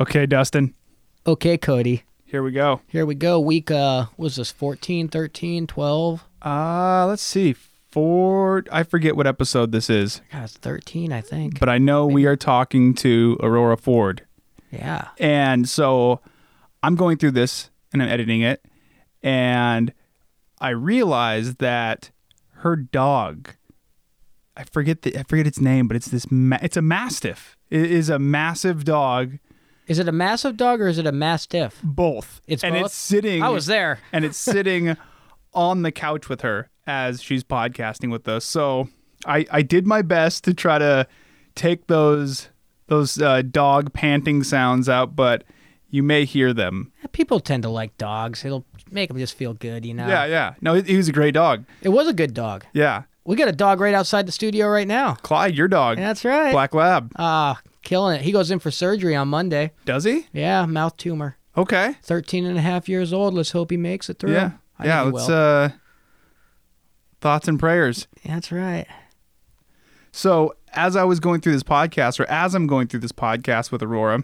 Okay, Dustin. Okay, Cody. Here we go. Here we go. Week, what was this, 14, 13, 12? Let's see. I forget what episode this is. God, it's 13, I think. But I know we are talking to Aurora Ford. Yeah. And so I'm going through this and I'm editing it. And I realized that her dog, I forget its name, but it's a mastiff. It is a massive dog. Is it a massive dog or is it a mastiff? Both. Both? It's sitting. I was there. And it's sitting on the couch with her as she's podcasting with us. So I did my best to try to take those dog panting sounds out, but you may hear them. People tend to like dogs. It'll make them just feel good, you know? Yeah, yeah. No, he was a great dog. It was a good dog. Yeah. We got a dog right outside the studio right now. Clyde, your dog. That's right. Black Lab. Killing it. He goes in for surgery on Monday. Does he? Yeah, mouth tumor. Okay. 13 and a half years old. Let's hope he makes it through. Yeah. Yeah, let's thoughts and prayers. That's right. So, as I was going through this podcast, or as I'm going through this podcast with Aurora,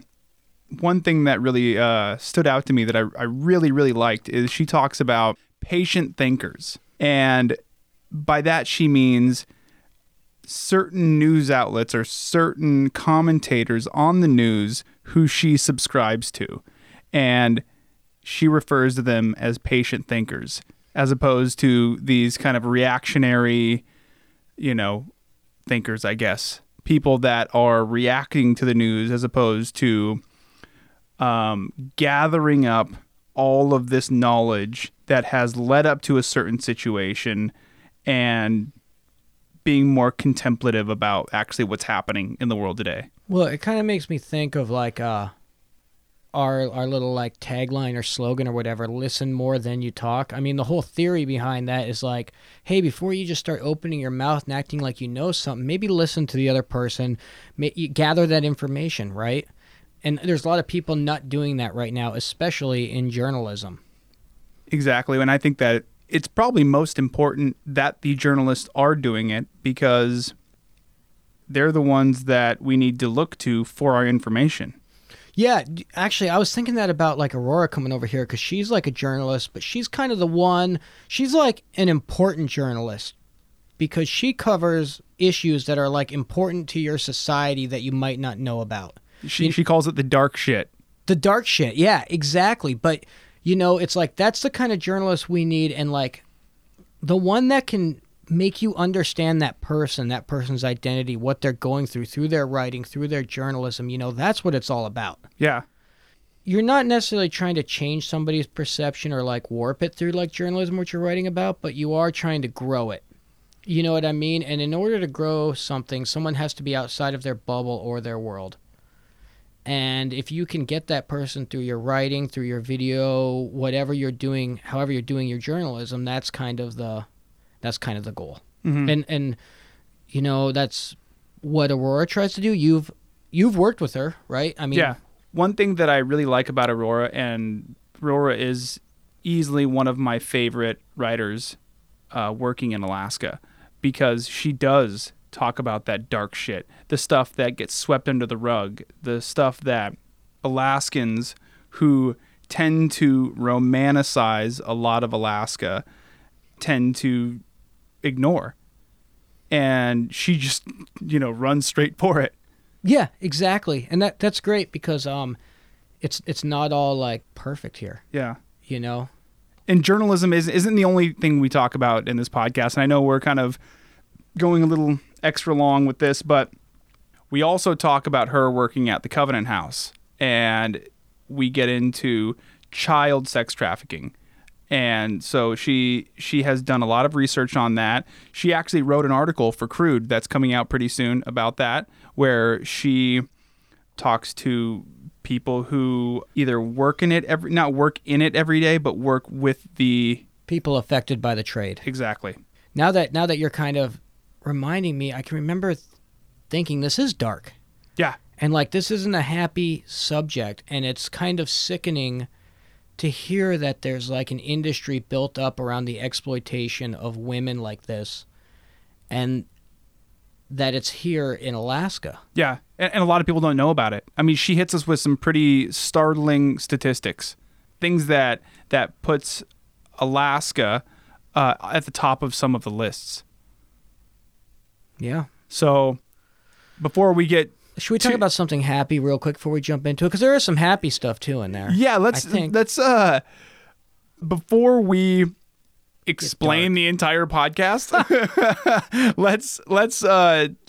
one thing that really stood out to me that I really, really liked is she talks about patient thinkers. And by that, she means certain news outlets or certain commentators on the news who she subscribes to. And she refers to them as patient thinkers, as opposed to these kind of reactionary, thinkers, I guess. People that are reacting to the news as opposed to gathering up all of this knowledge that has led up to a certain situation and being more contemplative about actually what's happening in the world today. Well, it kind of makes me think of our little tagline or slogan or whatever, listen more than you talk. I mean, the whole theory behind that is hey, before you just start opening your mouth and acting like you know something, maybe listen to the other person, gather that information, right? And there's a lot of people not doing that right now, especially in journalism. Exactly, and I think that it's probably most important that the journalists are doing it because they're the ones that we need to look to for our information. Yeah, actually, I was thinking that about Aurora coming over here because she's a journalist, but she's kind of the one. She's an important journalist because she covers issues that are important to your society that you might not know about. She calls it the dark shit. The dark shit, yeah, exactly. But it's that's the kind of journalist we need, and the one that can make you understand that person's identity, what they're going through their writing, through their journalism, that's what it's all about. Yeah. You're not necessarily trying to change somebody's perception or warp it through journalism, what you're writing about, but you are trying to grow it. You know what I mean? And in order to grow something, someone has to be outside of their bubble or their world. And if you can get that person through your writing, through your video, whatever you're doing, however you're doing your journalism, that's kind of the goal. Mm-hmm. And that's what Aurora tries to do. You've worked with her, right? I mean, yeah. One thing that I really like about Aurora, and Aurora is easily one of my favorite writers working in Alaska, because she does talk about that dark shit, the stuff that gets swept under the rug, the stuff that Alaskans who tend to romanticize a lot of Alaska tend to ignore. And she just, runs straight for it. Yeah, exactly. And that's great because it's not all perfect here. Yeah. And journalism isn't the only thing we talk about in this podcast. And I know we're kind of going a little extra long with this, but we also talk about her working at the Covenant House, and we get into child sex trafficking. And so she has done a lot of research on that. She actually wrote an article for Crude that's coming out pretty soon about that, where she talks to people who either work with the people affected by the trade. Exactly. Now that you're kind of reminding me, I can remember thinking this is dark. Yeah. And this isn't a happy subject, and it's kind of sickening to hear that there's an industry built up around the exploitation of women like this. And that it's here in Alaska. Yeah, and a lot of people don't know about it. I mean, she hits us with some pretty startling statistics, things that puts Alaska at the top of some of the lists. Yeah. So before we get... Should we talk about something happy real quick before we jump into it? Because there is some happy stuff, too, in there. Yeah, let's before we explain the entire podcast,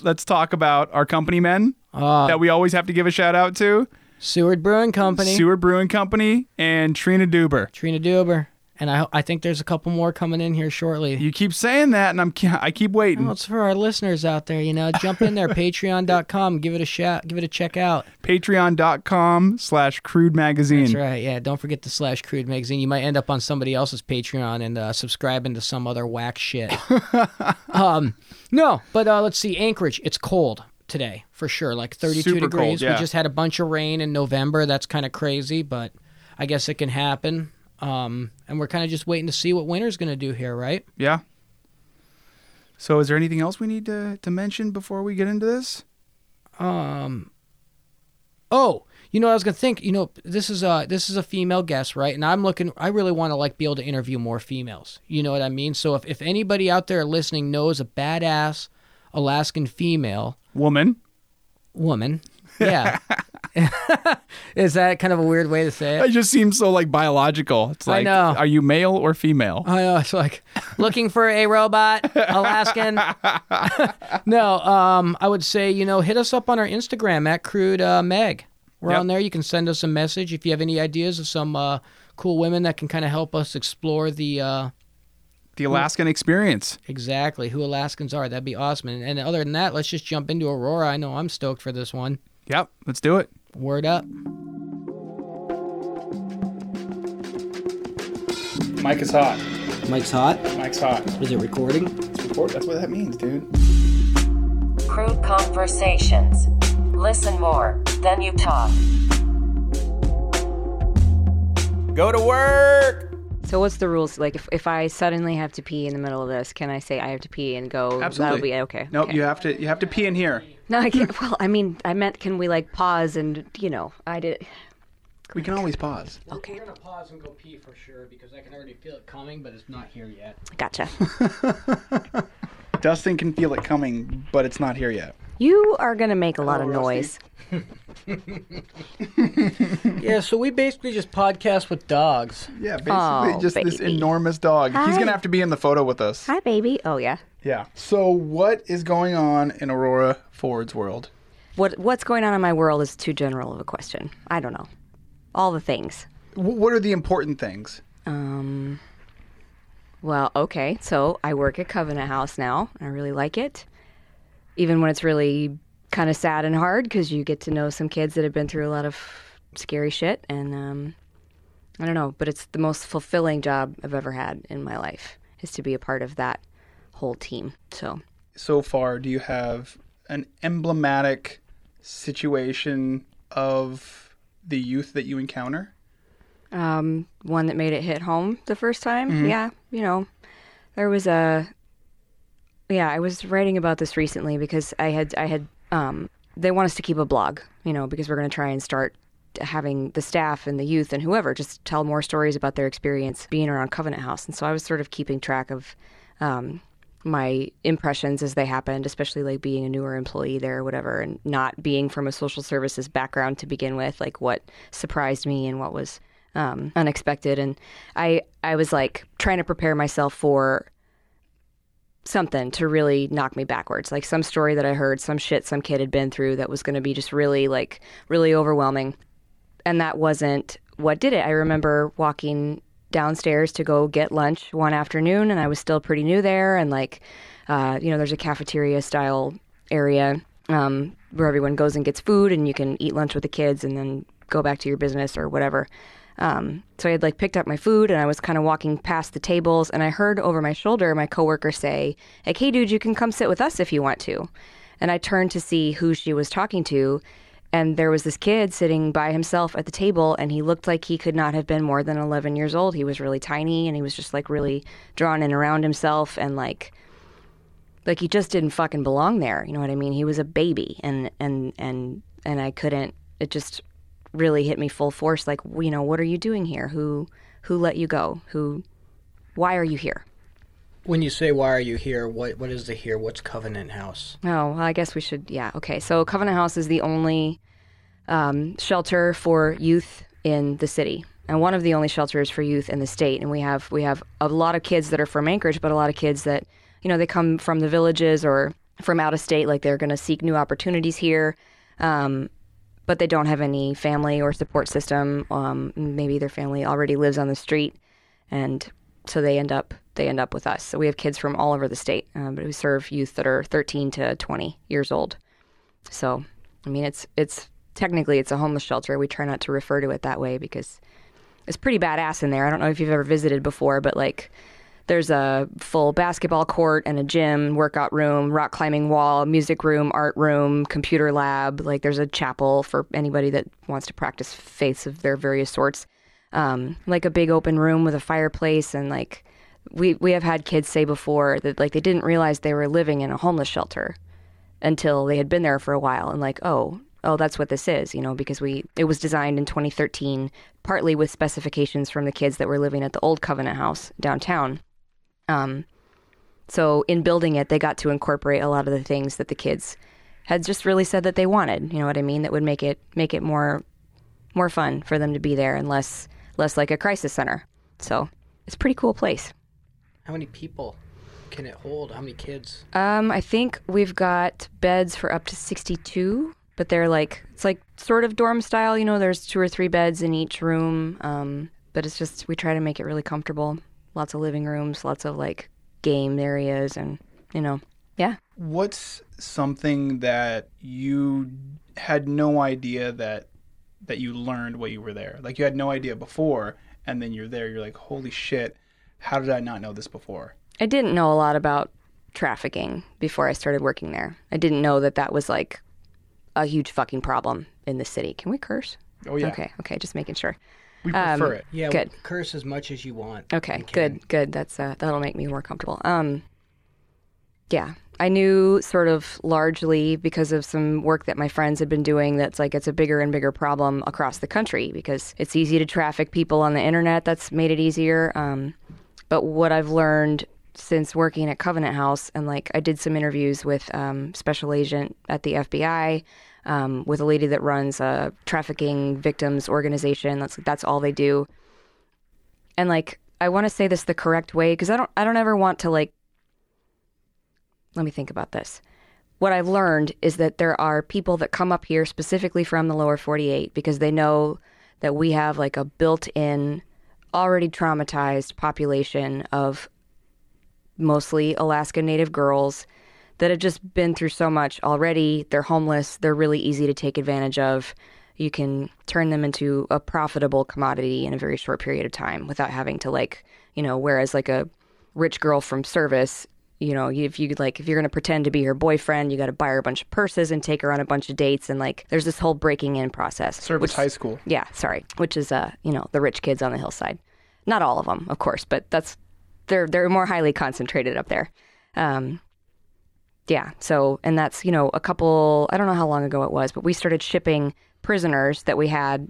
let's talk about our company men that we always have to give a shout out to. Seward Brewing Company. Seward Brewing Company and Trina Duber. Trina Duber. And I think there's a couple more coming in here shortly. You keep saying that, and I keep waiting. Well, it's for our listeners out there, you know. Jump in there, patreon.com. Give it a shout. Give it a check out. Patreon.com/Crude Magazine. That's right, yeah. Don't forget the /Crude Magazine. You might end up on somebody else's Patreon and subscribing to some other whack shit. No, but let's see. Anchorage, it's cold today, for sure. Like 32 super degrees. Cold, yeah. We just had a bunch of rain in November. That's kind of crazy, but I guess it can happen. And we're kind of just waiting to see what winter's going to do here, right? Yeah. So is there anything else we need to mention before we get into this? I was going to think, this is a female guest, right? And I really want to be able to interview more females. You know what I mean? So if anybody out there listening knows a badass Alaskan female. Woman. Yeah. Is that kind of a weird way to say it? It just seems so biological. It's like, I know. Are you male or female? I know. It's looking for a robot, Alaskan. No, I would say, hit us up on our Instagram at Crude Mag. We're on there. You can send us a message if you have any ideas of some cool women that can kind of help us explore the Alaskan experience. Exactly. Who Alaskans are. That'd be awesome. And other than that, let's just jump into Aurora. I know I'm stoked for this one. Yep, let's do it. Word up. Mike is hot. Mike's hot? Mike's hot. Is it recording? It's recording. That's what that means, dude. Crude Conversations. Listen more, then you talk. Go to work! So what's the rules? If I suddenly have to pee in the middle of this, can I say I have to pee and go? Absolutely. That'll be okay. Nope, okay. You have to pee in here. No, I can't. Well, I mean, I meant, can we pause and, I did. We can always pause. Okay. We're going to pause and go pee for sure because I can already feel it coming, but it's not here yet. Gotcha. Dustin can feel it coming, but it's not here yet. You are going to make a lot of noise. Yeah, so we basically just podcast with dogs. Yeah, basically baby. This enormous dog. Hi. He's going to have to be in the photo with us. Hi, baby. Oh, yeah. Yeah. So what is going on in Aurora Ford's world? What's going on in my world is too general of a question. I don't know. All the things. What are the important things? Well, okay. So I work at Covenant House now. I really like it. Even when it's really kind of sad and hard because you get to know some kids that have been through a lot of scary shit. And I don't know. But it's the most fulfilling job I've ever had in my life is to be a part of that whole team. So far, do you have an emblematic situation of the youth that you encounter? One that made it hit home the first time. Mm-hmm. Yeah, there was I was writing about this recently because I had they want us to keep a blog, because we're going to try and start having the staff and the youth and whoever just tell more stories about their experience being around Covenant House. And so I was sort of keeping track of my impressions as they happened, especially being a newer employee there or whatever, and not being from a social services background to begin with, what surprised me and what was unexpected. And I was trying to prepare myself for something to really knock me backwards, some story that I heard, some shit some kid had been through that was going to be just really really overwhelming. And that wasn't what did it. I remember walking downstairs to go get lunch one afternoon, and I was still pretty new there, and there's a cafeteria style area where everyone goes and gets food and you can eat lunch with the kids and then go back to your business or whatever. So I had picked up my food, and I was kind of walking past the tables, and I heard over my shoulder my coworker say, "Hey dude, you can come sit with us if you want to." And I turned to see who she was talking to, and there was this kid sitting by himself at the table, and he looked like he could not have been more than 11 years old. He was really tiny, and he was just really drawn in around himself, and Like, he just didn't fucking belong there. You know what I mean? He was a baby, and I couldn't. It just really hit me full force. Like, you know, what are you doing here? Who let you go? Why are you here? When you say why are you here, what is the here? What's Covenant House? Oh, well, I guess we should. Yeah. Okay. So Covenant House is the only shelter for youth in the city. And one of the only shelters for youth in the state. And we have a lot of kids that are from Anchorage, but a lot of kids that, you know, they come from the villages or from out of state, like they're going to seek new opportunities here, but they don't have any family or support system. Maybe their family already lives on the street, and so they end up with us. So we have kids from all over the state, but we serve youth that are 13 to 20 years old. So, I mean, it's technically it's a homeless shelter. We try not to refer to it that way because it's pretty badass in there. I don't know if you've ever visited before, but like there's a full basketball court and a gym, workout room, rock climbing wall, music room, art room, computer lab. Like there's a chapel for anybody that wants to practice faiths of their various sorts. Like a big open room with a fireplace. And like we have had kids say before that like they didn't realize they were living in a homeless shelter until they had been there for a while and like, oh, that's what this is, you know, because it was designed in 2013, partly with specifications from the kids that were living at the old Covenant House downtown. So in building it, they got to incorporate a lot of the things that the kids had just really said that they wanted, you know what I mean? That would make it more fun for them to be there and less like a crisis center. So it's a pretty cool place. How many people can it hold? How many kids? I think we've got beds for up to 62. But they're like, it's like sort of dorm style, you know, there's 2 or 3 beds in each room. But it's just, we try to make it really comfortable. Lots of living rooms, lots of like game areas and, you know, yeah. What's something that you had no idea that you learned while you were there? Like you had no idea before and then you're there, you're like, holy shit, how did I not know this before? I didn't know a lot about trafficking before I started working there. I didn't know that was like a huge fucking problem in the city. Can we curse? Oh, yeah. Okay, just making sure. We prefer it. Yeah, good. Curse as much as you want. Okay, good. That'll make me more comfortable. Yeah, I knew sort of largely because of some work that my friends had been doing that's like it's a bigger and bigger problem across the country because it's easy to traffic people on the internet. That's made it easier. But what I've learned since working at Covenant House, and like I did some interviews with special agent at the FBI, with a lady that runs a trafficking victims organization. That's all they do. And like I want to say this the correct way because I don't ever want to like. Let me think about this. What I've learned is that there are people that come up here specifically from the lower 48 because they know that we have like a built-in, already traumatized population of mostly Alaska Native girls that have just been through so much already. They're homeless. They're really easy to take advantage of. You can turn them into a profitable commodity in a very short period of time without having to like, you know, whereas like a rich girl from service, you know, if you're going to pretend to be her boyfriend, you got to buy her a bunch of purses and take her on a bunch of dates. And like, there's this whole breaking in process. Service high school. Yeah. Sorry. Which is, you know, the rich kids on the hillside. Not all of them, of course, but that's, They're more highly concentrated up there. Yeah. So, and that's, you know, a couple, I don't know how long ago it was, but we started shipping prisoners that we had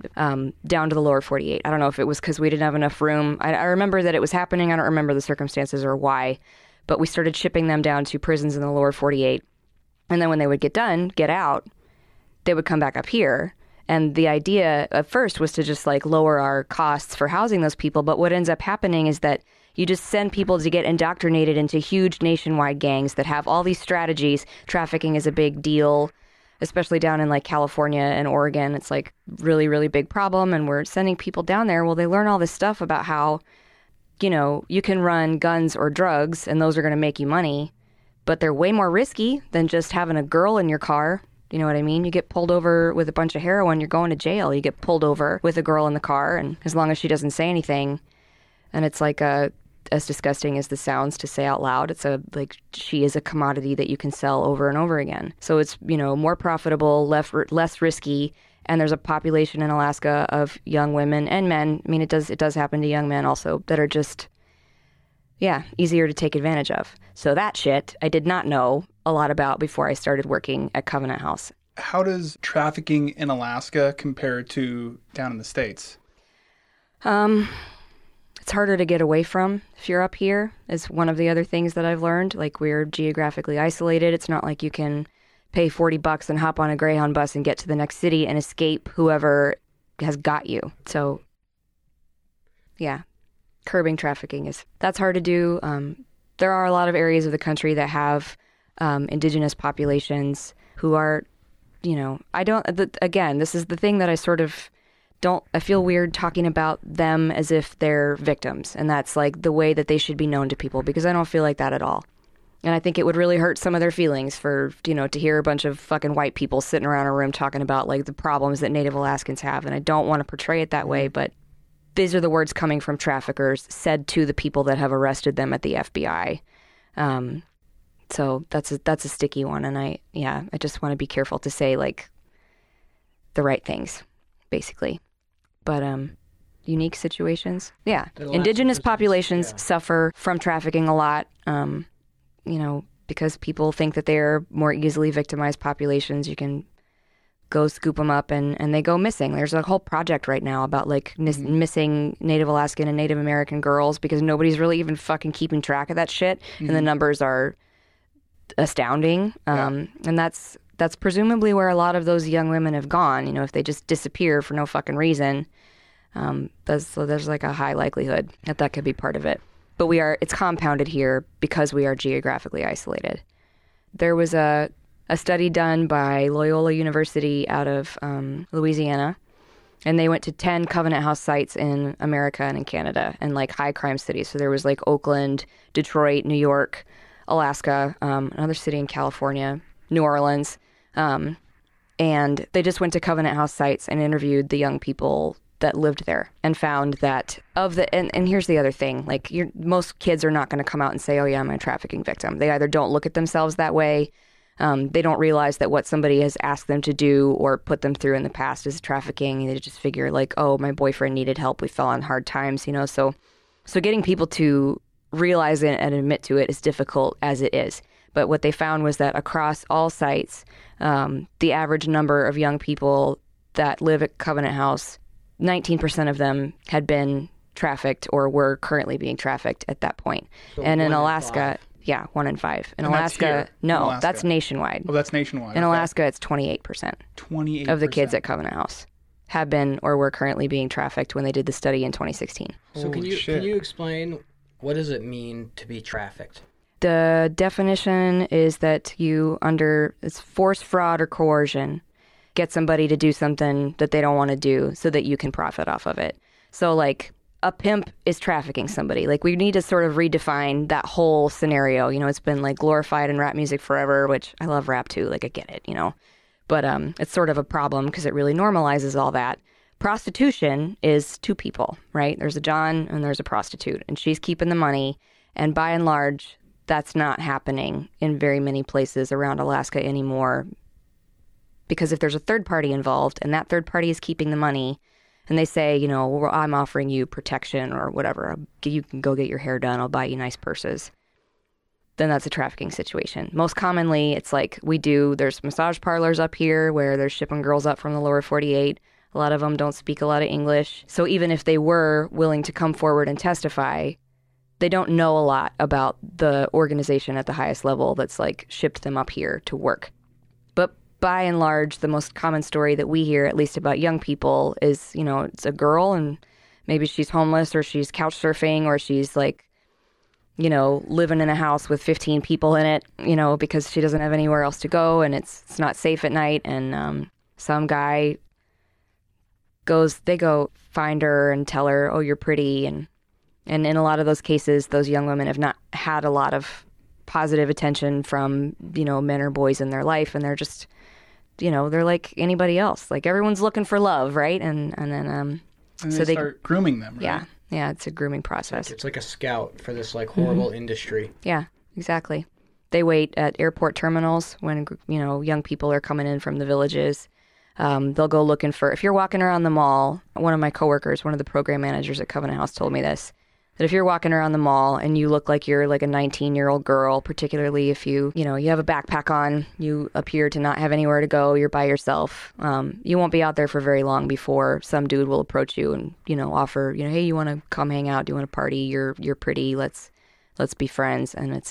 down to the lower 48. I don't know if it was because we didn't have enough room. I remember that it was happening. I don't remember the circumstances or why, but we started shipping them down to prisons in the lower 48. And then when they would get done, get out, they would come back up here. And the idea at first was to just like lower our costs for housing those people. But what ends up happening is that you just send people to get indoctrinated into huge nationwide gangs that have all these strategies. Trafficking is a big deal, especially down in like California and Oregon. It's like really, really big problem. And we're sending people down there. Well, they learn all this stuff about how, you know, you can run guns or drugs and those are going to make you money, but they're way more risky than just having a girl in your car. You know what I mean? You get pulled over with a bunch of heroin, you're going to jail. You get pulled over with a girl in the car, and as long as she doesn't say anything, and it's like as disgusting as this sounds to say out loud, it's a like she is a commodity that you can sell over and over again. So it's, you know, more profitable, less risky, and there's a population in Alaska of young women and men. I mean, it does happen to young men also that are just Yeah, easier to take advantage of. So that shit I did not know a lot about before I started working at Covenant House. How does trafficking in Alaska compare to down in the States? It's harder to get away from if you're up here, is one of the other things that I've learned. Like, we're geographically isolated. It's not like you can pay $40 and hop on a Greyhound bus and get to the next city and escape whoever has got you. So, yeah, curbing trafficking that's hard to do. There are a lot of areas of the country that have indigenous populations who are, you know, again, this is the thing that I sort of I feel weird talking about them as if they're victims. And that's like the way that they should be known to people, because I don't feel like that at all. And I think it would really hurt some of their feelings for, you know, to hear a bunch of fucking white people sitting around a room talking about like the problems that Native Alaskans have. And I don't want to portray it that way, but these are the words coming from traffickers said to the people that have arrested them at the FBI. So that's a sticky one. And I just want to be careful to say like the right things, basically. But unique situations. Yeah. Indigenous populations suffer from trafficking a lot. You know, because people think that they're more easily victimized populations, you can go scoop them up and they go missing. There's a whole project right now about like missing Native Alaskan and Native American girls, because nobody's really even fucking keeping track of that shit. Mm-hmm. And the numbers are astounding. And that's presumably where a lot of those young women have gone. You know, if they just disappear for no fucking reason, there's like a high likelihood that could be part of it. But it's compounded here because we are geographically isolated. There was a study done by Loyola University out of Louisiana, and they went to 10 Covenant House sites in America and in Canada, and like high crime cities. So there was like Oakland, Detroit, New York, Alaska, another city in California, New Orleans. And they just went to Covenant House sites and interviewed the young people that lived there, and found that and here's the other thing, like most kids are not going to come out and say, oh yeah, I'm a trafficking victim. They either don't look at themselves that way, they don't realize that what somebody has asked them to do or put them through in the past is trafficking. They just figure like, oh, my boyfriend needed help, we fell on hard times, you know. So getting people to realize it and admit to it is difficult as it is. But what they found was that across all sites, the average number of young people that live at Covenant House, 19% of them had been trafficked or were currently being trafficked at that point. So, and in Alaska, 1 in 5. In Alaska, no, that's nationwide. Oh, that's nationwide. In Alaska, it's 28%. 28% of the kids at Covenant House have been or were currently being trafficked when they did the study in 2016. So can you explain, what does it mean to be trafficked? The definition is that you it's force, fraud, or coercion. Get somebody to do something that they don't want to do so that you can profit off of it. So like a pimp is trafficking somebody. Like, we need to sort of redefine that whole scenario. You know, it's been like glorified in rap music forever, which I love rap too. Like, I get it, you know, but it's sort of a problem because it really normalizes all that. Prostitution is two people, right? There's a John and there's a prostitute, and she's keeping the money. And by and large, that's not happening in very many places around Alaska anymore. Because if there's a third party involved and that third party is keeping the money and they say, you know, well, I'm offering you protection or whatever, you can go get your hair done, I'll buy you nice purses, then that's a trafficking situation. Most commonly, it's like there's massage parlors up here where they're shipping girls up from the lower 48. A lot of them don't speak a lot of English. So even if they were willing to come forward and testify, they don't know a lot about the organization at the highest level that's like shipped them up here to work. By and large, the most common story that we hear, at least about young people, is, you know, it's a girl and maybe she's homeless or she's couch surfing or she's like, you know, living in a house with 15 people in it, you know, because she doesn't have anywhere else to go and it's not safe at night. And some guy they go find her and tell her, oh, you're pretty. And in a lot of those cases, those young women have not had a lot of positive attention from, you know, men or boys in their life, and they're just, you know, they're like anybody else. Like, everyone's looking for love, right? And then so they start grooming them, right? Yeah, it's a grooming process. It's like a scout for this like horrible industry. Yeah, exactly. They wait at airport terminals when, you know, young people are coming in from the villages. They'll go looking for, if you're walking around the mall, one of my coworkers, one of the program managers at Covenant House told me this, that if you're walking around the mall and you look like you're like a 19-year-old girl, particularly if you have a backpack on, you appear to not have anywhere to go, you're by yourself, you won't be out there for very long before some dude will approach you and, offer, hey, you want to come hang out? Do you want to party? You're pretty. Let's be friends. And it's,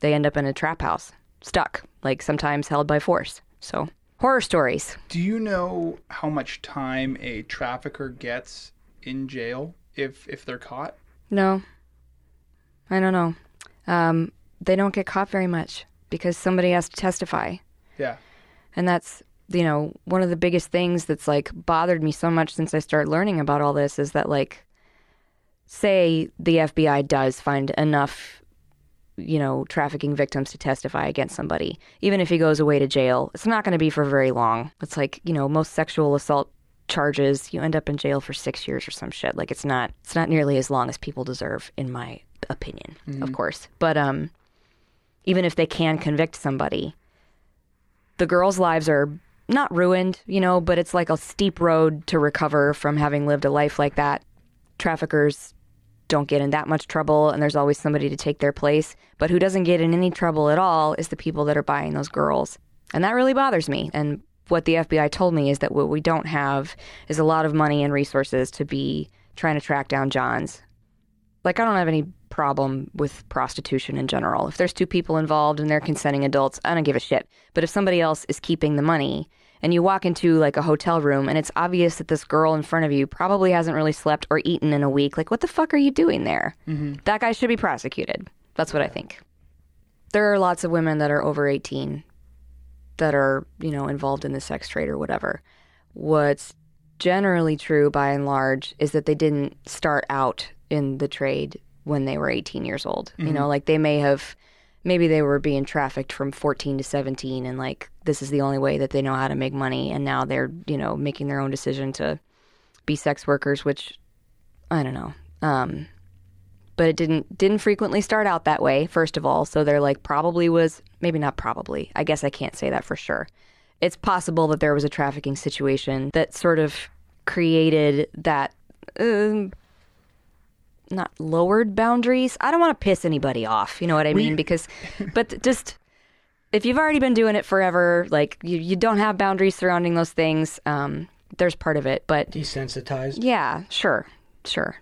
they end up in a trap house, stuck, like sometimes held by force. So horror stories. Do you know how much time a trafficker gets in jail if they're caught? No, I don't know. They don't get caught very much because somebody has to testify. Yeah. And that's, one of the biggest things that's like bothered me so much since I started learning about all this is that like, say the FBI does find enough, trafficking victims to testify against somebody. Even if he goes away to jail, it's not going to be for very long. It's like, most sexual assault charges, you end up in jail for 6 years or some shit. Like it's not nearly as long as people deserve, in my opinion, of course. But even if they can convict somebody, the girls' lives are not ruined, but it's like a steep road to recover from having lived a life like that. Traffickers don't get in that much trouble, and there's always somebody to take their place. But who doesn't get in any trouble at all is the people that are buying those girls. And that really bothers me. And what the FBI told me is that what we don't have is a lot of money and resources to be trying to track down Johns. Like, I don't have any problem with prostitution in general. If there's two people involved and they're consenting adults, I don't give a shit. But if somebody else is keeping the money and you walk into like a hotel room and it's obvious that this girl in front of you probably hasn't really slept or eaten in a week, like, what the fuck are you doing there? Mm-hmm. That guy should be prosecuted. That's what I think. There are lots of women that are over 18 that are, involved in the sex trade or whatever. What's generally true by and large is that they didn't start out in the trade when they were 18 years old. Mm-hmm. Like they may have, maybe they were being trafficked from 14 to 17 and like this is the only way that they know how to make money. And now they're, making their own decision to be sex workers, which I don't know. But it didn't frequently start out that way, first of all. So there like probably was, maybe not probably. I guess I can't say that for sure. It's possible that there was a trafficking situation that sort of created that, not lowered boundaries. I don't want to piss anybody off, you know what I mean? Because, but just, if you've already been doing it forever, like you don't have boundaries surrounding those things, there's part of it, but... Desensitized? Yeah, sure.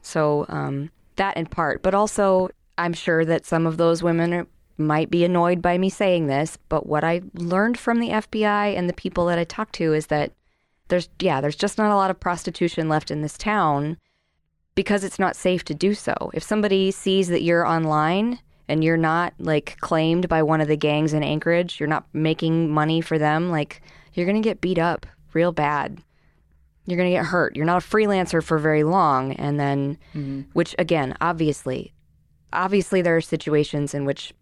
So, that in part, but also I'm sure that some of those women might be annoyed by me saying this, but what I learned from the FBI and the people that I talked to is that there's just not a lot of prostitution left in this town because it's not safe to do so. If somebody sees that you're online and you're not like claimed by one of the gangs in Anchorage, you're not making money for them, like you're going to get beat up real bad. You're going to get hurt. You're not a freelancer for very long. And then, which again, obviously there are situations in which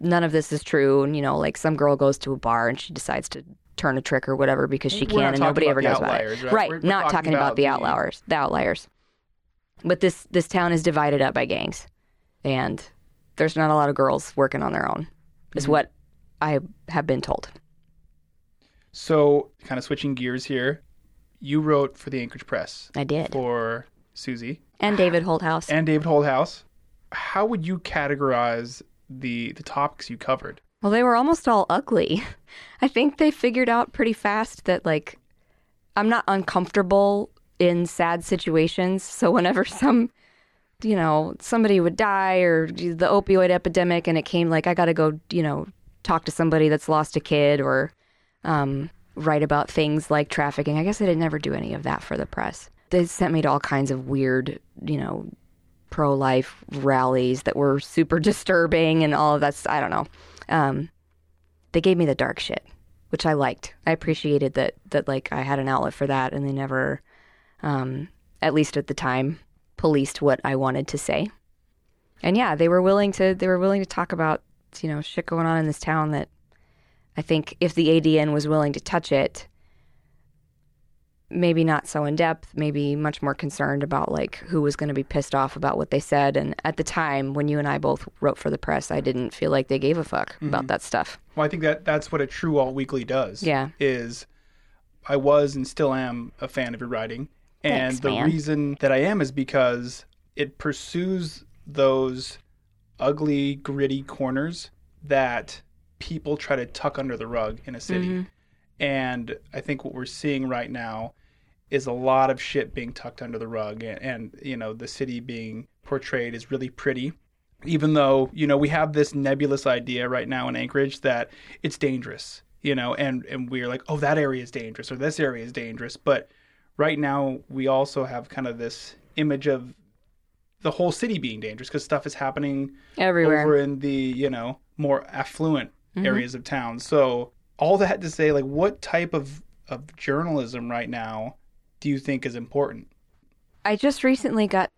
none of this is true. And, like some girl goes to a bar and she decides to turn a trick or whatever because she can and nobody ever knows about it. Right. We're not talking about the outliers. But this town is divided up by gangs. And there's not a lot of girls working on their own is what I have been told. So kind of switching gears here. You wrote for the Anchorage Press. I did. For Susie. And David Holdhouse. How would you categorize the topics you covered? Well, they were almost all ugly. I think they figured out pretty fast that, like, I'm not uncomfortable in sad situations. So whenever somebody would die or the opioid epidemic and it came, like, I got to go, talk to somebody that's lost a kid or... write about things like trafficking. I guess I didn't never do any of that for the press. They sent me to all kinds of weird, pro-life rallies that were super disturbing and all of that. I don't know. They gave me the dark shit, which I liked. I appreciated that like I had an outlet for that and they never, at least at the time, policed what I wanted to say. And yeah, they were willing to talk about, shit going on in this town that I think if the ADN was willing to touch it, maybe not so in depth, maybe much more concerned about like who was going to be pissed off about what they said. And at the time when you and I both wrote for the press, I didn't feel like they gave a fuck about that stuff. Well, I think that's what a true alt weekly does. Yeah, is I was and still am a fan of your writing. And Thanks, the reason that I am is because it pursues those ugly, gritty corners that people try to tuck under the rug in a city. Mm-hmm. And I think what we're seeing right now is a lot of shit being tucked under the rug, and you know, the city being portrayed as really pretty, even though, you know, we have this nebulous idea right now in Anchorage that it's dangerous, you know, and we're like, oh, that area is dangerous, or this area is dangerous. But right now we also have kind of this image of the whole city being dangerous because stuff is happening everywhere over in the, you know, more affluent mm-hmm. areas of town. So all that to say, like, what type of journalism right now do you think is important? I just recently got,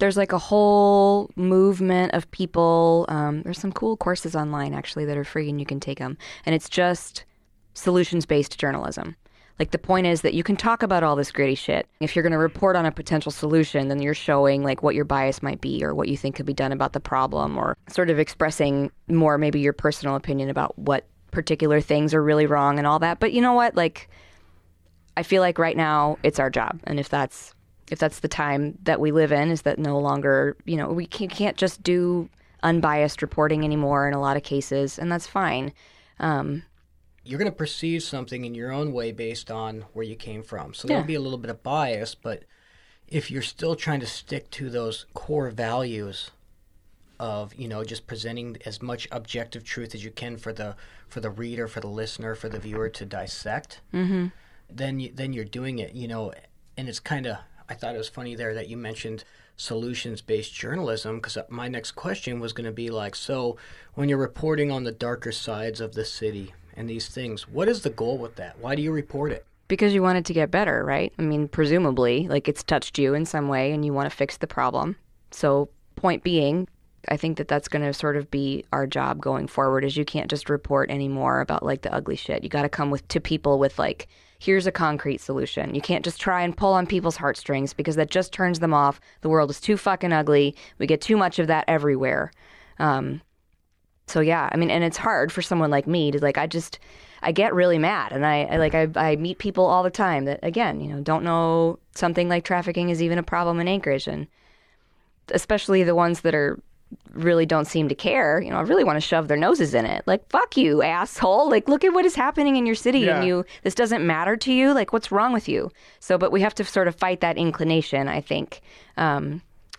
there's like a whole movement of people. There's some cool courses online actually that are free and you can take them. And it's just solutions-based journalism. Like, the point is that you can talk about all this gritty shit. If you're going to report on a potential solution, then you're showing, like, what your bias might be or what you think could be done about the problem, or sort of expressing more maybe your personal opinion about what particular things are really wrong and all that. But you know what? Like, I feel like right now it's our job. And if that's the time that we live in, is that no longer, you know, we can't just do unbiased reporting anymore in a lot of cases. And that's fine. You're going to perceive something in your own way based on where you came from. So there'll be a little bit of bias, but if you're still trying to stick to those core values of, you know, just presenting as much objective truth as you can for the reader, for the listener, for the viewer to dissect, mm-hmm. then you're doing it, you know. And it's kind of, I thought it was funny there that you mentioned solutions-based journalism, because my next question was going to be like, so when you're reporting on the darker sides of the city and these things, what is the goal with that? Why do you report it? Because you want it to get better, right? I mean, presumably, like, it's touched you in some way and you want to fix the problem. So point being, I think that that's going to sort of be our job going forward, is you can't just report anymore about, like, the ugly shit. You got to come to people with, like, here's a concrete solution. You can't just try and pull on people's heartstrings, because that just turns them off. The world is too fucking ugly. We get too much of that everywhere. So yeah, I mean, and it's hard for someone like me to, like, I get really mad, and I meet people all the time that, again, you know, don't know something like trafficking is even a problem in Anchorage, and especially the ones that are really don't seem to care. You know, I really want to shove their noses in it. Like, fuck you, asshole. Like, look at what is happening in your city, yeah. And this doesn't matter to you. Like, what's wrong with you? So, but we have to sort of fight that inclination, I think.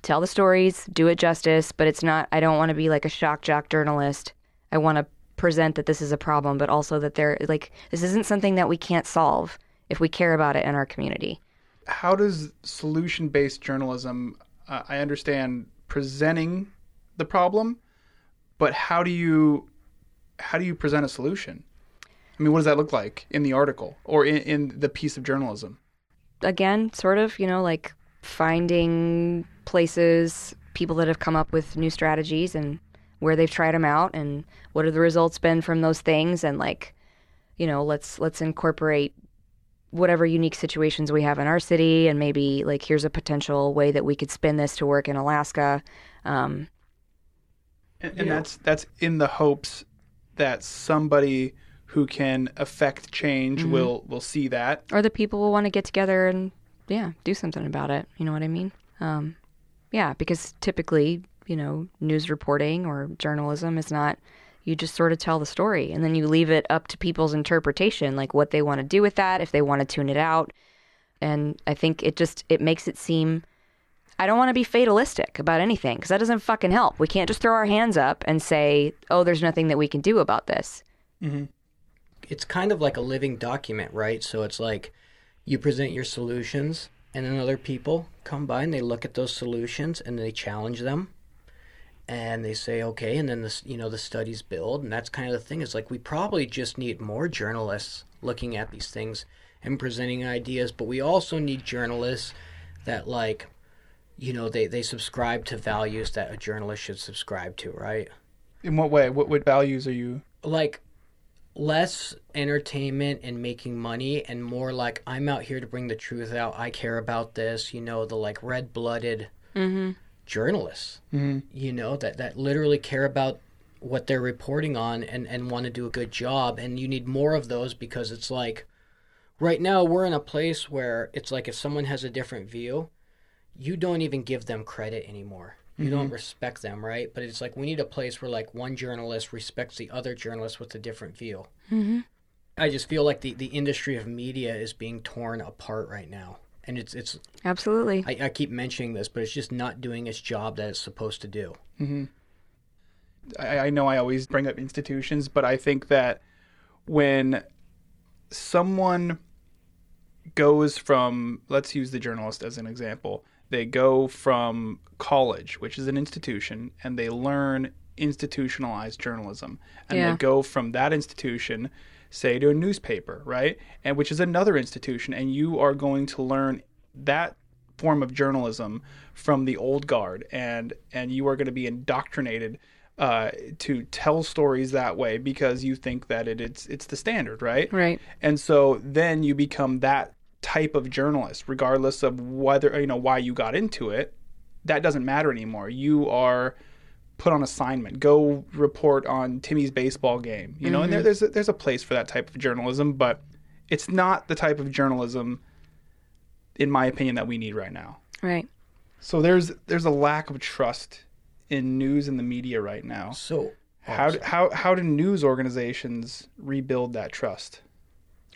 Tell the stories, do it justice, but it's not, I don't want to be like a shock jock journalist. I want to present that this is a problem, but also that there, like, this isn't something that we can't solve if we care about it in our community. How does solution-based journalism, I understand presenting the problem, but how do you present a solution? I mean, what does that look like in the article or in the piece of journalism? Again, sort of, you know, like, finding places, people that have come up with new strategies and where they've tried them out and what are the results been from those things, and, like, you know, let's incorporate whatever unique situations we have in our city, and maybe, like, here's a potential way that we could spin this to work in Alaska. And that's in the hopes that somebody who can affect change mm-hmm. will see that. Or the people will want to get together and do something about it. You know what I mean? Because typically, you know, news reporting or journalism is not, you just sort of tell the story and then you leave it up to people's interpretation, like what they want to do with that, if they want to tune it out. And I think it makes it seem, I don't want to be fatalistic about anything, because that doesn't fucking help. We can't just throw our hands up and say, oh, there's nothing that we can do about this. Mm-hmm. It's kind of like a living document, right? So it's like, you present your solutions, and then other people come by and they look at those solutions and they challenge them, and they say, okay, and then this, you know, the studies build, and that's kind of the thing. It's like, we probably just need more journalists looking at these things and presenting ideas, but we also need journalists that, like, you know, they subscribe to values that a journalist should subscribe to, right? In what way? What values are you? Like, less entertainment and making money, and more like, I'm out here to bring the truth out. I care about this, you know, the, like, red-blooded mm-hmm. journalists, mm-hmm. you know, that literally care about what they're reporting on and want to do a good job. And you need more of those, because it's like, right now we're in a place where it's like, if someone has a different view, you don't even give them credit anymore. You mm-hmm. don't respect them, right? But it's like we need a place where like one journalist respects the other journalist with a different view. Mm-hmm. I just feel like the industry of media is being torn apart right now. And it's absolutely. I keep mentioning this, but it's just not doing its job that it's supposed to do. Mm-hmm. I know I always bring up institutions, but I think that when someone goes from, let's use the journalist as an example, they go from college, which is an institution, and they learn institutionalized journalism. And yeah. they go from that institution, say, to a newspaper, right? And which is another institution, and you are going to learn that form of journalism from the old guard, and you are going to be indoctrinated to tell stories that way because you think that it's the standard, right? Right. And so then you become that type of journalist, regardless of whether why you got into it. That doesn't matter anymore. You are put on assignment. Go report on Timmy's baseball game. You know, mm-hmm. and there's a place for that type of journalism, but it's not the type of journalism, in my opinion, that we need right now. Right. So there's a lack of trust in news and the media right now. So how do news organizations rebuild that trust?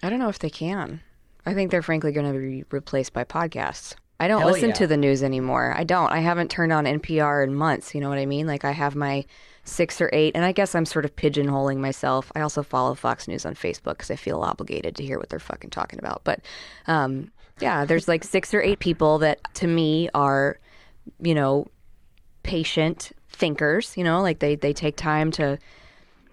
I don't know if they can. I think they're frankly going to be replaced by podcasts. I don't listen to the news anymore. I don't. I haven't turned on NPR in months. You know what I mean? Like I have my 6 or 8, and I guess I'm sort of pigeonholing myself. I also follow Fox News on Facebook because I feel obligated to hear what they're fucking talking about. But yeah, there's like 6 or 8 people that to me are, patient thinkers, like they take time to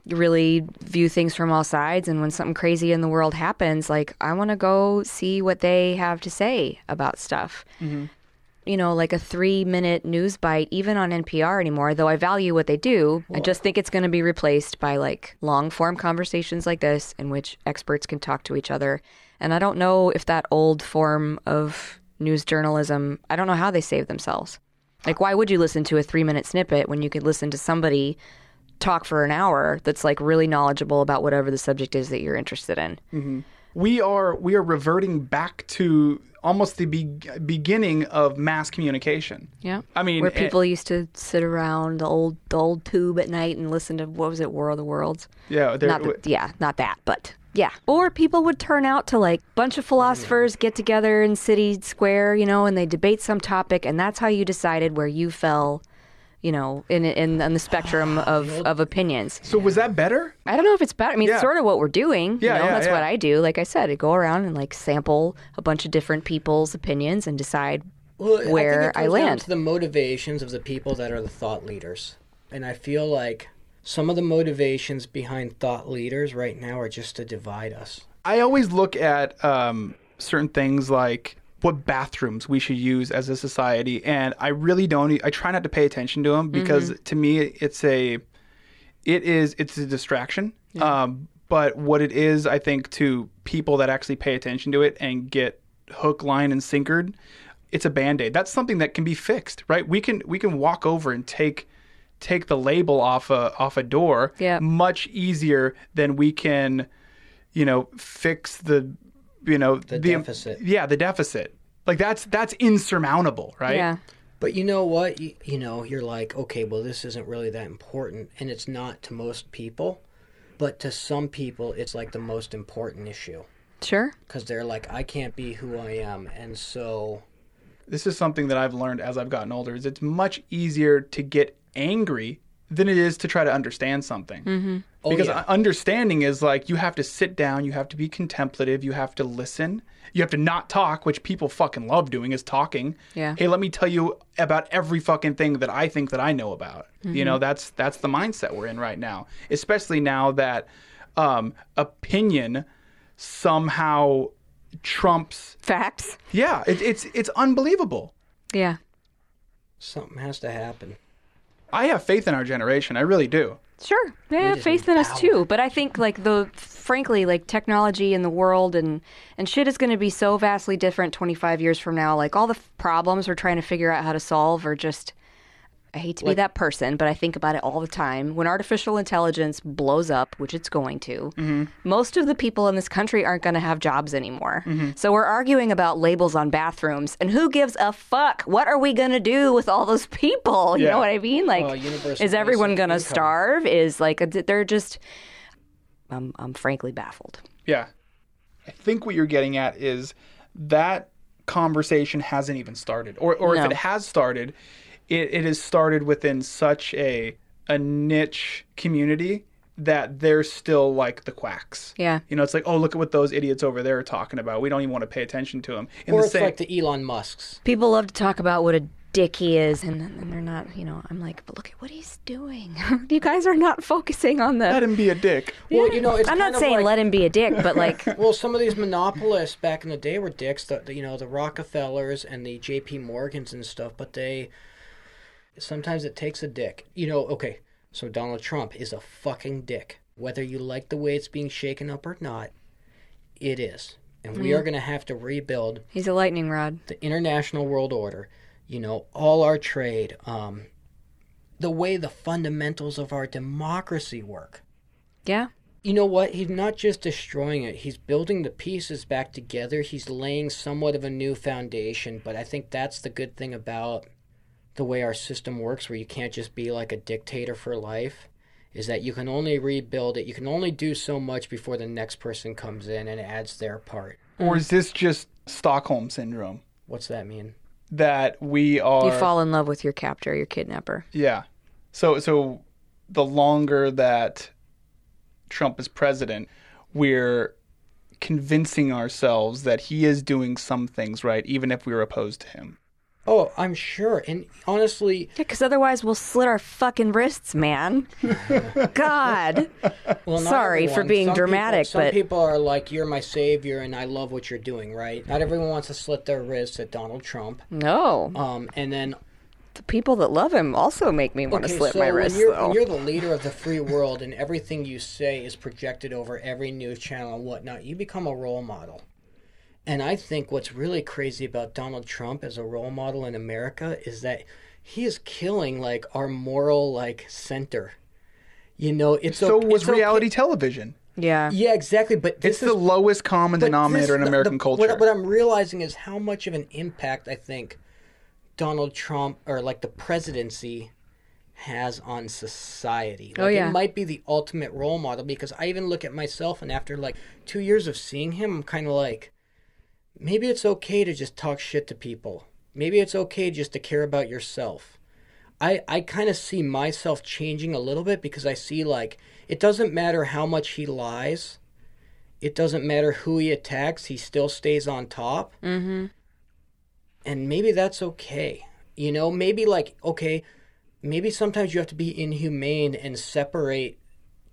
really view things from all sides. And when something crazy in the world happens, like I want to go see what they have to say about stuff. Mm-hmm. Like a 3-minute news bite, even on NPR anymore, though I value what they do. Well, I just think it's going to be replaced by like long form conversations like this in which experts can talk to each other. And I don't know if that old form of news journalism, I don't know how they save themselves. Like, why would you listen to a 3-minute snippet when you could listen to somebody talk for an hour that's, like, really knowledgeable about whatever the subject is that you're interested in? Mm-hmm. We are reverting back to almost the beginning of mass communication. Yeah. I mean... where people used to sit around the old tube at night and listen to, what was it, War of the Worlds? Yeah. Not that, but... yeah. Or people would turn out to like bunch of philosophers get together in City Square, and they debate some topic. And that's how you decided where you fell, in the spectrum of opinions. So was that better? I don't know if it's better. I mean, it's sort of what we're doing. That's what I do. Like I said, I go around and like sample a bunch of different people's opinions and decide where I land. Down to the motivations of the people that are the thought leaders. And I feel like... some of the motivations behind thought leaders right now are just to divide us. I always look at certain things like what bathrooms we should use as a society, and I really don't. I try not to pay attention to them because mm-hmm. to me it's a distraction. Yeah. But what it is, I think, to people that actually pay attention to it and get hook, line, and sinkered, it's a Band-Aid. That's something that can be fixed, right? We can walk over and take the label off a door much easier than we can, fix the deficit. Yeah, the deficit. Like that's insurmountable, right? Yeah. But you know what? You're like, okay, well, this isn't really that important, and it's not to most people, but to some people, it's like the most important issue. Sure. Because they're like, I can't be who I am, and so. This is something that I've learned as I've gotten older. Is it's much easier to get angry than it is to try to understand something. Mm-hmm. Because understanding is like you have to sit down, you have to be contemplative, you have to listen, you have to not talk, which people fucking love doing is talking. Yeah. Hey, let me tell you about every fucking thing that I think that I know about. Mm-hmm. That's the mindset we're in right now, especially now that opinion somehow trumps facts. Yeah, it's unbelievable. Yeah. Something has to happen. I have faith in our generation. I really do. Sure. I have faith in us too. But I think like frankly, technology and the world and shit is going to be so vastly different 25 years from now. Like all the problems we're trying to figure out how to solve are just I hate to be that person, but I think about it all the time. When artificial intelligence blows up, which it's going to, mm-hmm. most of the people in this country aren't going to have jobs anymore. Mm-hmm. So we're arguing about labels on bathrooms, and who gives a fuck? What are we going to do with all those people? You know what I mean? Like, is everyone going to starve? Is they're just, I'm frankly baffled. Yeah. I think what you're getting at is that conversation hasn't even started. Or if it has started, it has started within such a niche community that they're still like the quacks. Yeah. You know, it's like, oh, look at what those idiots over there are talking about. We don't even want to pay attention to them. Like the Elon Musks. People love to talk about what a dick he is, and they're not, you know, I'm like, but look at what he's doing. You guys are not focusing on that. Let him be a dick. Well, yeah. You know, I'm not saying let him be a dick, but like... Well, some of these monopolists back in the day were dicks, the Rockefellers and the J.P. Morgans and stuff, but they... Sometimes it takes a dick. You know, okay, so Donald Trump is a fucking dick. Whether you like the way it's being shaken up or not, it is. And we are going to have to rebuild... He's a lightning rod. The international world order, you know, all our trade, the way the fundamentals of our democracy work. Yeah. You know what? He's not just destroying it. He's building the pieces back together. He's laying somewhat of a new foundation, but I think that's the good thing about... the way our system works, where you can't just be like a dictator for life, is that you can only rebuild it. You can only do so much before the next person comes in and adds their part. Or is this just Stockholm Syndrome? What's that mean? That we are... You fall in love with your captor, your kidnapper. Yeah. So the longer that Trump is president, we're convincing ourselves that he is doing some things right, even if we're opposed to him. Oh, I'm sure. And honestly... Yeah, because otherwise we'll slit our fucking wrists, man. God. Well, sorry everyone. For being some dramatic, people, but... Some people are like, you're my savior and I love what you're doing, right? Not everyone wants to slit their wrists at Donald Trump. No. And then... The people that love him also make me want to slit my wrists, though. When you're the leader of the free world and everything you say is projected over every news channel and whatnot, you become a role model. And I think what's really crazy about Donald Trump as a role model in America is that he is killing, like, our moral, like, center. You know, it's... So was reality television. Yeah. Yeah, exactly, but this is... It's the lowest common denominator in American culture. What I'm realizing is how much of an impact I think Donald Trump, or, like, the presidency has on society. Like, it might be the ultimate role model, because I even look at myself, and after, like, 2 years of seeing him, I'm kind of like... Maybe it's okay to just talk shit to people. Maybe it's okay just to care about yourself. I kind of see myself changing a little bit, because I see, like, it doesn't matter how much he lies. It doesn't matter who he attacks. He still stays on top. Mm-hmm. And maybe that's okay. You know, maybe like, okay, maybe sometimes you have to be inhumane and separate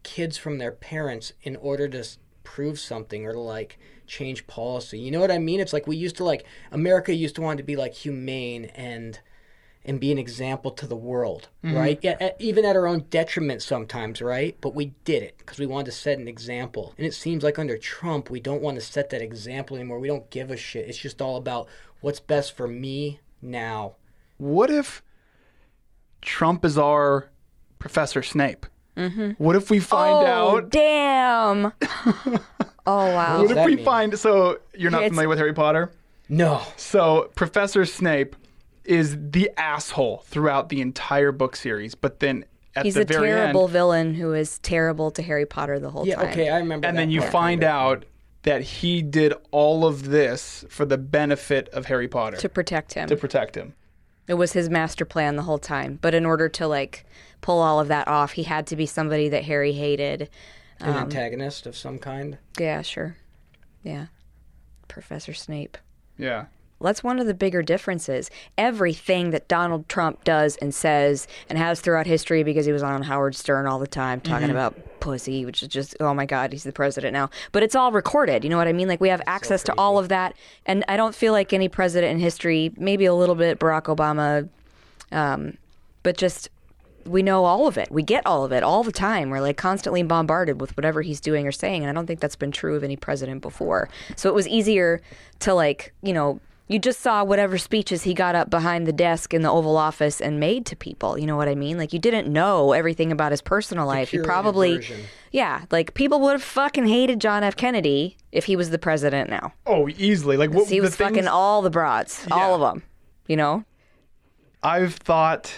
kids from their parents in order to prove something, or to, like... change policy. You know what I mean? It's like we used to, like, America used to want to be, like, humane and be an example to the world, mm-hmm. right? Yeah, even at our own detriment sometimes, right? But we did it because we wanted to set an example. And it seems like under Trump, we don't want to set that example anymore. We don't give a shit. It's just all about what's best for me now. What if Trump is our Professor Snape? Mm-hmm. What if we find out... Oh, damn! Oh, wow. What if we find... So, you're not familiar with Harry Potter? No. So, Professor Snape is the asshole throughout the entire book series, but then at the very end... He's a terrible villain who is terrible to Harry Potter the whole time. Yeah, okay, I remember that. And then you find out that he did all of this for the benefit of Harry Potter. To protect him. To protect him. It was his master plan the whole time. But in order to, like, pull all of that off, he had to be somebody that Harry hated... An antagonist of some kind? Yeah, sure. Yeah. Professor Snape. Yeah. That's one of the bigger differences. Everything that Donald Trump does and says and has throughout history, because he was on Howard Stern all the time talking mm-hmm. about pussy, which is just, oh my God, he's the president now. But it's all recorded. You know what I mean? Like, we have access to all of that. And I don't feel like any president in history, maybe a little bit Barack Obama, but just... We know all of it. We get all of it all the time. We're, like, constantly bombarded with whatever he's doing or saying, and I don't think that's been true of any president before. So it was easier to, like, you know, You just saw whatever speeches he got up behind the desk in the Oval Office and made to people. You know what I mean? Like, you didn't know everything about his personal life. You probably, version. Yeah, like, people would have fucking hated John F. Kennedy if he was the president now. Oh, easily. Like, what, he was the things... fucking all the broads, yeah. All of them, you know? I've thought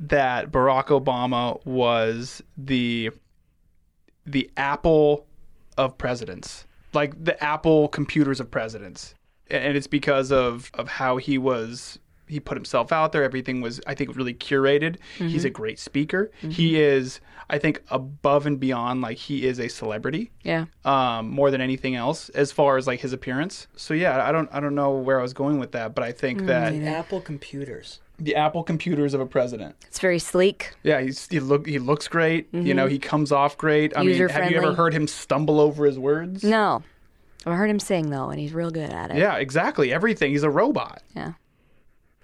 that Barack Obama was the Apple of presidents, like the Apple computers of presidents. And it's because of how he put himself out there. Everything was, I think, really curated. Mm-hmm. He's a great speaker. Mm-hmm. He is, I think, above and beyond, like, he is a celebrity. Yeah. More than anything else, as far as, like, his appearance. So, yeah, I don't know where I was going with that, but I think that... The Apple computers. The Apple computers of a president. It's very sleek. Yeah, he looks great. Mm-hmm. You know, he comes off great. I mean, have you ever heard him stumble over his words? No. I heard him sing, though, and he's real good at it. Yeah, exactly. Everything. He's a robot. Yeah.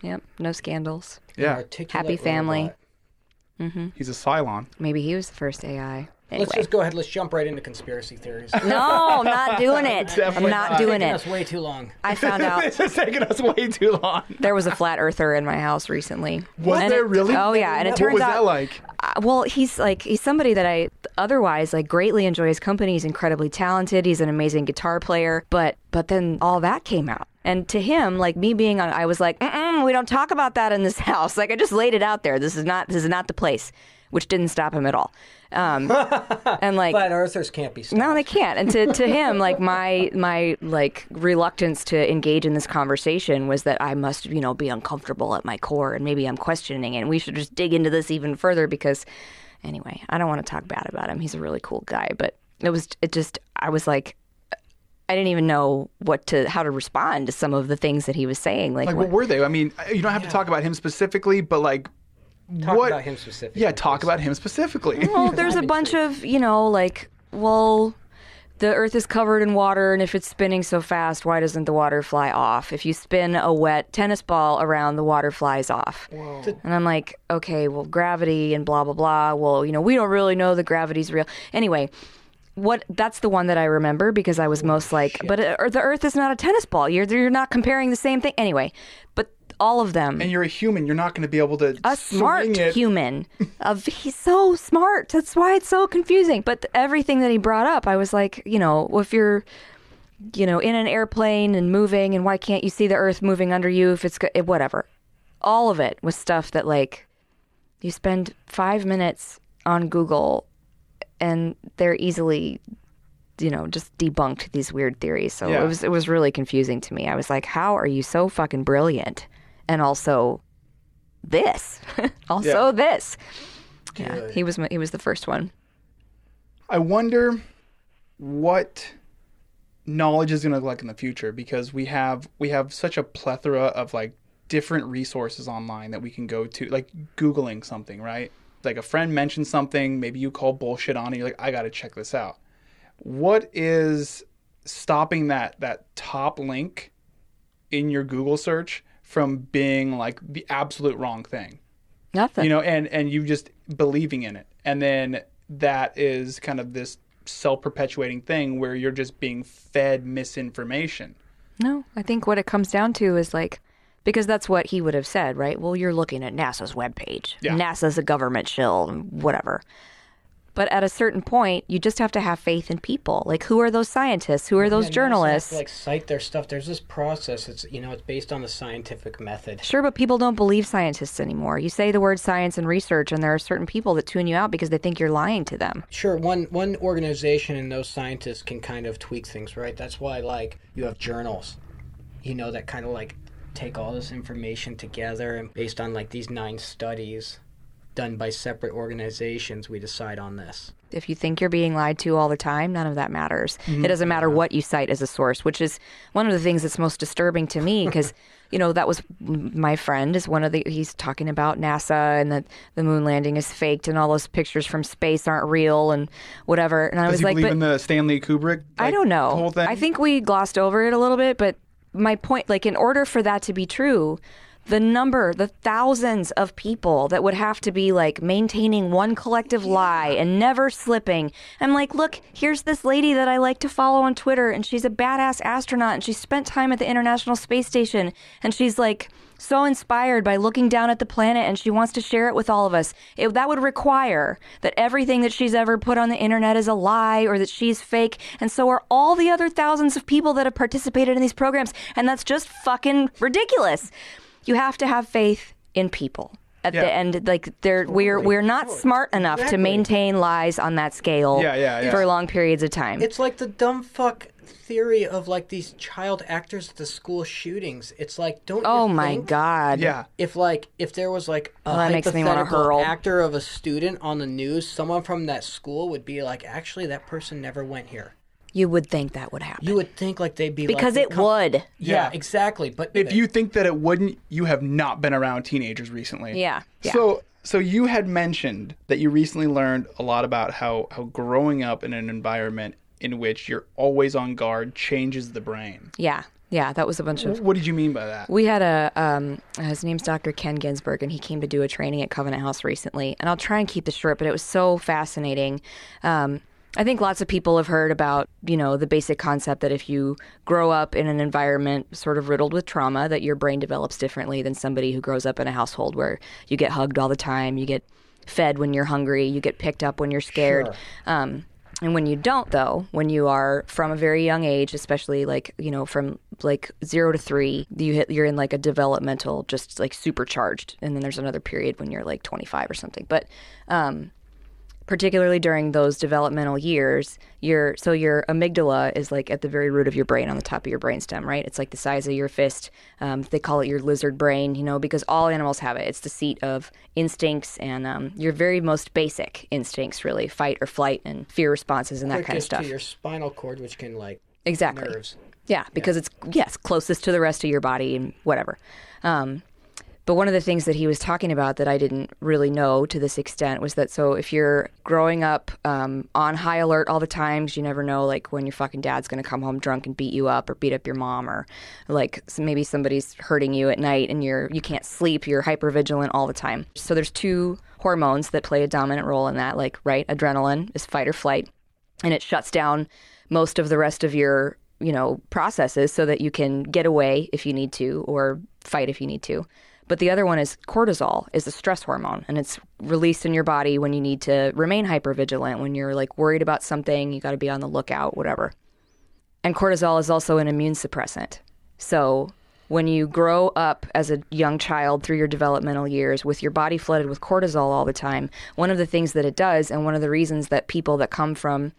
Yep. No scandals. Yeah. Happy family. Mm-hmm. He's a Cylon. Maybe he was the first AI. Anyway. Let's just go ahead. Let's jump right into conspiracy theories. No, I'm not doing it. Definitely I'm not doing it. It's taking us way too long. I found out. It's taking us way too long. There was a flat earther in my house recently. Was there really? Oh, yeah. And it turns out. What was that like? Well, he's somebody that I otherwise like greatly enjoy his company. He's incredibly talented. He's an amazing guitar player. But then all that came out. And to him, like me being on, I was like, we don't talk about that in this house. Like I just laid it out there. This is not the place. Which didn't stop him at all. And like, but earthers can't be stopped. No, they can't. And to him, like my like reluctance to engage in this conversation was that I must, you know, be uncomfortable at my core and maybe I'm questioning it. And we should just dig into this even further because anyway, I don't want to talk bad about him. He's a really cool guy, but I was like, I didn't even know how to respond to some of the things that he was saying. Like what were they? I mean, you don't have to talk about him specifically, but like, about him specifically. Yeah, talk about him specifically. Well, there's a bunch of, you know, like, well, the earth is covered in water, and if it's spinning so fast, why doesn't the water fly off? If you spin a wet tennis ball around, the water flies off. Whoa. And I'm like, okay, well, gravity and blah, blah, blah. Well, you know, we don't really know that gravity's real. Anyway. That's the one that I remember because I was most like, shit. But the earth is not a tennis ball. You're not comparing the same thing. Anyway, but all of them. And you're a human. You're not going to be able to a smart it. Human. He's so smart. That's why it's so confusing. But everything that he brought up, I was like, you know, if you're, you know, in an airplane and moving and why can't you see the earth moving under you if it's whatever. All of it was stuff that like you spend 5 minutes on Google and they're easily, you know, just debunked these weird theories. So yeah. It was really confusing to me. I was like, how are you so fucking brilliant? And also this. Also yeah. This. Yeah, yeah. He was the first one. I wonder what knowledge is going to look like in the future because we have such a plethora of like different resources online that we can go to, like Googling something, right? Like a friend mentioned something, maybe you call bullshit on it, you're like, I got to check this out. What is stopping that top link in your Google search from being like the absolute wrong thing? Nothing. You know, and you just believing in it. And then that is kind of this self-perpetuating thing where you're just being fed misinformation. No, I think what it comes down to is like, because that's what he would have said, right? Well, you're looking at NASA's webpage. Yeah. NASA's a government shill, whatever. But at a certain point, you just have to have faith in people. Like, who are those scientists? Who are those journalists? Like, cite their stuff. There's this process. It's, you know, it's based on the scientific method. Sure, but people don't believe scientists anymore. You say the word science and research, and there are certain people that tune you out because they think you're lying to them. Sure, one organization and those scientists can kind of tweak things, right? That's why, like, you have journals, you know, that kind of, like, take all this information together and based on like these 9 studies done by separate organizations, we decide on this. If you think you're being lied to all the time, none of that matters. Mm-hmm. It doesn't matter what you cite as a source, which is one of the things that's most disturbing to me because, you know, that was my friend is he's talking about NASA and that the moon landing is faked and all those pictures from space aren't real and whatever. And I was like, believe in the Stanley Kubrick? Like, I don't know. Whole thing? I think we glossed over it a little bit, but my point, like in order for that to be true, the number, the thousands of people that would have to be like maintaining one collective lie and never slipping. I'm like, look, here's this lady that I like to follow on Twitter, and she's a badass astronaut, and she spent time at the International Space Station, and she's like so inspired by looking down at the planet, and she wants to share it with all of us. That would require that everything that she's ever put on the internet is a lie or that she's fake, and so are all the other thousands of people that have participated in these programs, and that's just fucking ridiculous. You have to have faith in people at the end. Like, we're not smart enough to maintain lies on that scale for long periods of time. It's like the dumb fuck theory of like these child actors at the school shootings. It's like, don't if there was like a hypothetical actor of a student on the news, someone from that school would be like, actually that person never went here. You would think that would happen. You would think like they'd be because like... Because it would. Yeah, exactly. But if you think that it wouldn't, you have not been around teenagers recently. Yeah. So you had mentioned that you recently learned a lot about how growing up in an environment in which you're always on guard changes the brain. Yeah, that was a bunch of... What did you mean by that? We had a... his name's Dr. Ken Ginsberg, and he came to do a training at Covenant House recently. And I'll try and keep this short, but it was so fascinating. I think lots of people have heard about, you know, the basic concept that if you grow up in an environment sort of riddled with trauma, that your brain develops differently than somebody who grows up in a household where you get hugged all the time, you get fed when you're hungry, you get picked up when you're scared. Sure. And when you don't, though, when you are from a very young age, especially like, you know, from like 0 to 3, you're in like a developmental, just like supercharged. And then there's another period when you're like 25 or something. But particularly during those developmental years, your amygdala is like at the very root of your brain, on the top of your brainstem, right? It's like the size of your fist. They call it your lizard brain, you know, because all animals have it. It's the seat of instincts and your very most basic instincts, really, fight or flight and fear responses and that kind of stuff. To your spinal cord, which can like exactly nerves. Yeah, because it's closest to the rest of your body and whatever. But one of the things that he was talking about that I didn't really know to this extent was that, so if you're growing up on high alert all the time, because you never know like when your fucking dad's going to come home drunk and beat you up or beat up your mom, or like maybe somebody's hurting you at night and you can't sleep, you're hypervigilant all the time. So there's two hormones that play a dominant role in that, like, right, adrenaline is fight or flight, and it shuts down most of the rest of your, you know, processes so that you can get away if you need to or fight if you need to. But the other one is cortisol, is a stress hormone, and it's released in your body when you need to remain hypervigilant, when you're like worried about something, you got to be on the lookout, whatever. And cortisol is also an immune suppressant. So when you grow up as a young child through your developmental years with your body flooded with cortisol all the time, one of the things that it does, and one of the reasons that people that come from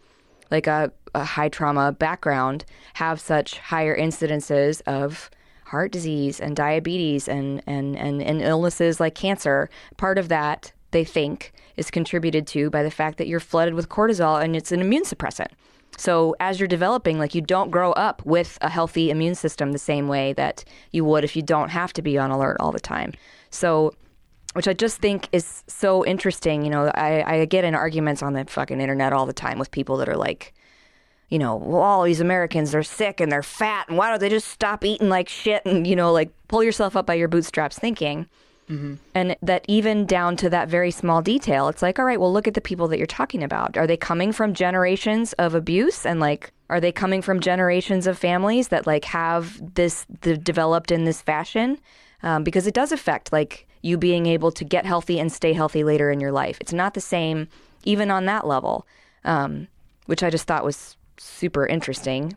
like a high trauma background have such higher incidences of heart disease and diabetes and illnesses like cancer, part of that, they think, is contributed to by the fact that you're flooded with cortisol, and it's an immune suppressant. So as you're developing, like, you don't grow up with a healthy immune system the same way that you would if you don't have to be on alert all the time. So, which I just think is so interesting. You know, I get in arguments on the fucking internet all the time with people that are like, you know, well, all these Americans are sick and they're fat, and why don't they just stop eating like shit and, you know, like pull yourself up by your bootstraps thinking. Mm-hmm. And that even down to that very small detail, it's like, all right, well, look at the people that you're talking about. Are they coming from generations of abuse? And like, are they coming from generations of families that like have this developed in this fashion? Because it does affect like you being able to get healthy and stay healthy later in your life. It's not the same even on that level, which I just thought was super interesting.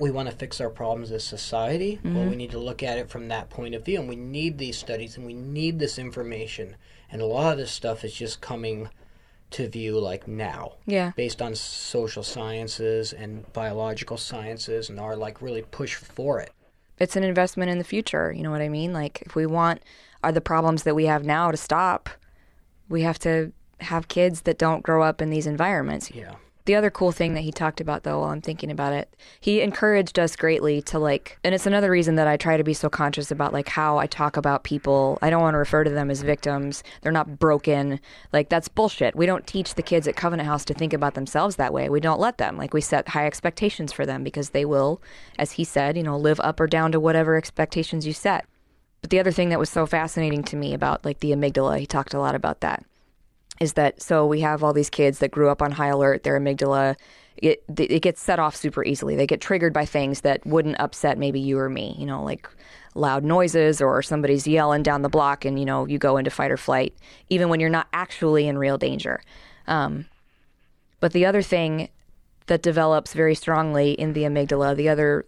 We want to fix our problems as society. Mm-hmm. Well, we need to look at it from that point of view, and we need these studies, and we need this information. And a lot of this stuff is just coming to view like now, based on social sciences and biological sciences, and are like really push for it. It's an investment in the future. You know what I mean? Like, if we want the problems that we have now to stop, we have to have kids that don't grow up in these environments. Yeah. The other cool thing that he talked about, though, while I'm thinking about it, he encouraged us greatly to like, and it's another reason that I try to be so conscious about like how I talk about people. I don't want to refer to them as victims. They're not broken. Like, that's bullshit. We don't teach the kids at Covenant House to think about themselves that way. We don't let them. Like, we set high expectations for them because they will, as he said, you know, live up or down to whatever expectations you set. But the other thing that was so fascinating to me about like the amygdala, he talked a lot about that, is that so we have all these kids that grew up on high alert, their amygdala, it gets set off super easily. They get triggered by things that wouldn't upset maybe you or me, you know, like loud noises or somebody's yelling down the block and, you know, you go into fight or flight, even when you're not actually in real danger. But the other thing that develops very strongly in the amygdala, the other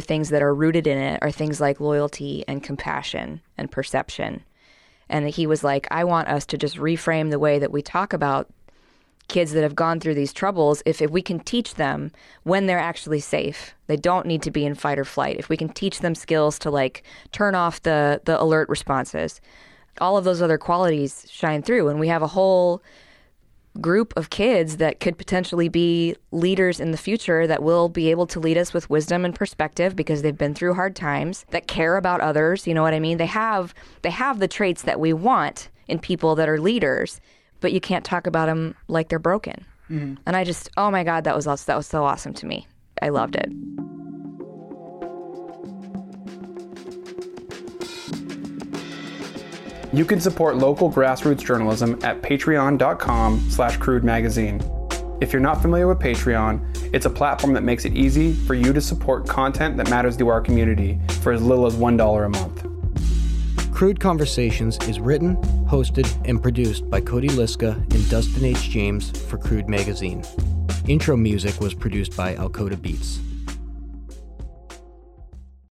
things that are rooted in it are things like loyalty and compassion and perception. And he was like, I want us to just reframe the way that we talk about kids that have gone through these troubles. If we can teach them when they're actually safe, they don't need to be in fight or flight. If we can teach them skills to like turn off the alert responses, all of those other qualities shine through. And we have a whole group of kids that could potentially be leaders in the future that will be able to lead us with wisdom and perspective because they've been through hard times, that care about others. You know what I mean? They have the traits that we want in people that are leaders, but you can't talk about them like they're broken. Mm-hmm. And I just, oh my God, that was so awesome to me. I loved it. You can support local grassroots journalism at patreon.com/crudemagazine. If you're not familiar with Patreon, it's a platform that makes it easy for you to support content that matters to our community for as little as $1 a month. Crude Conversations is written, hosted, and produced by Cody Liska and Dustin H. James for Crude Magazine. Intro music was produced by Alcota Beats.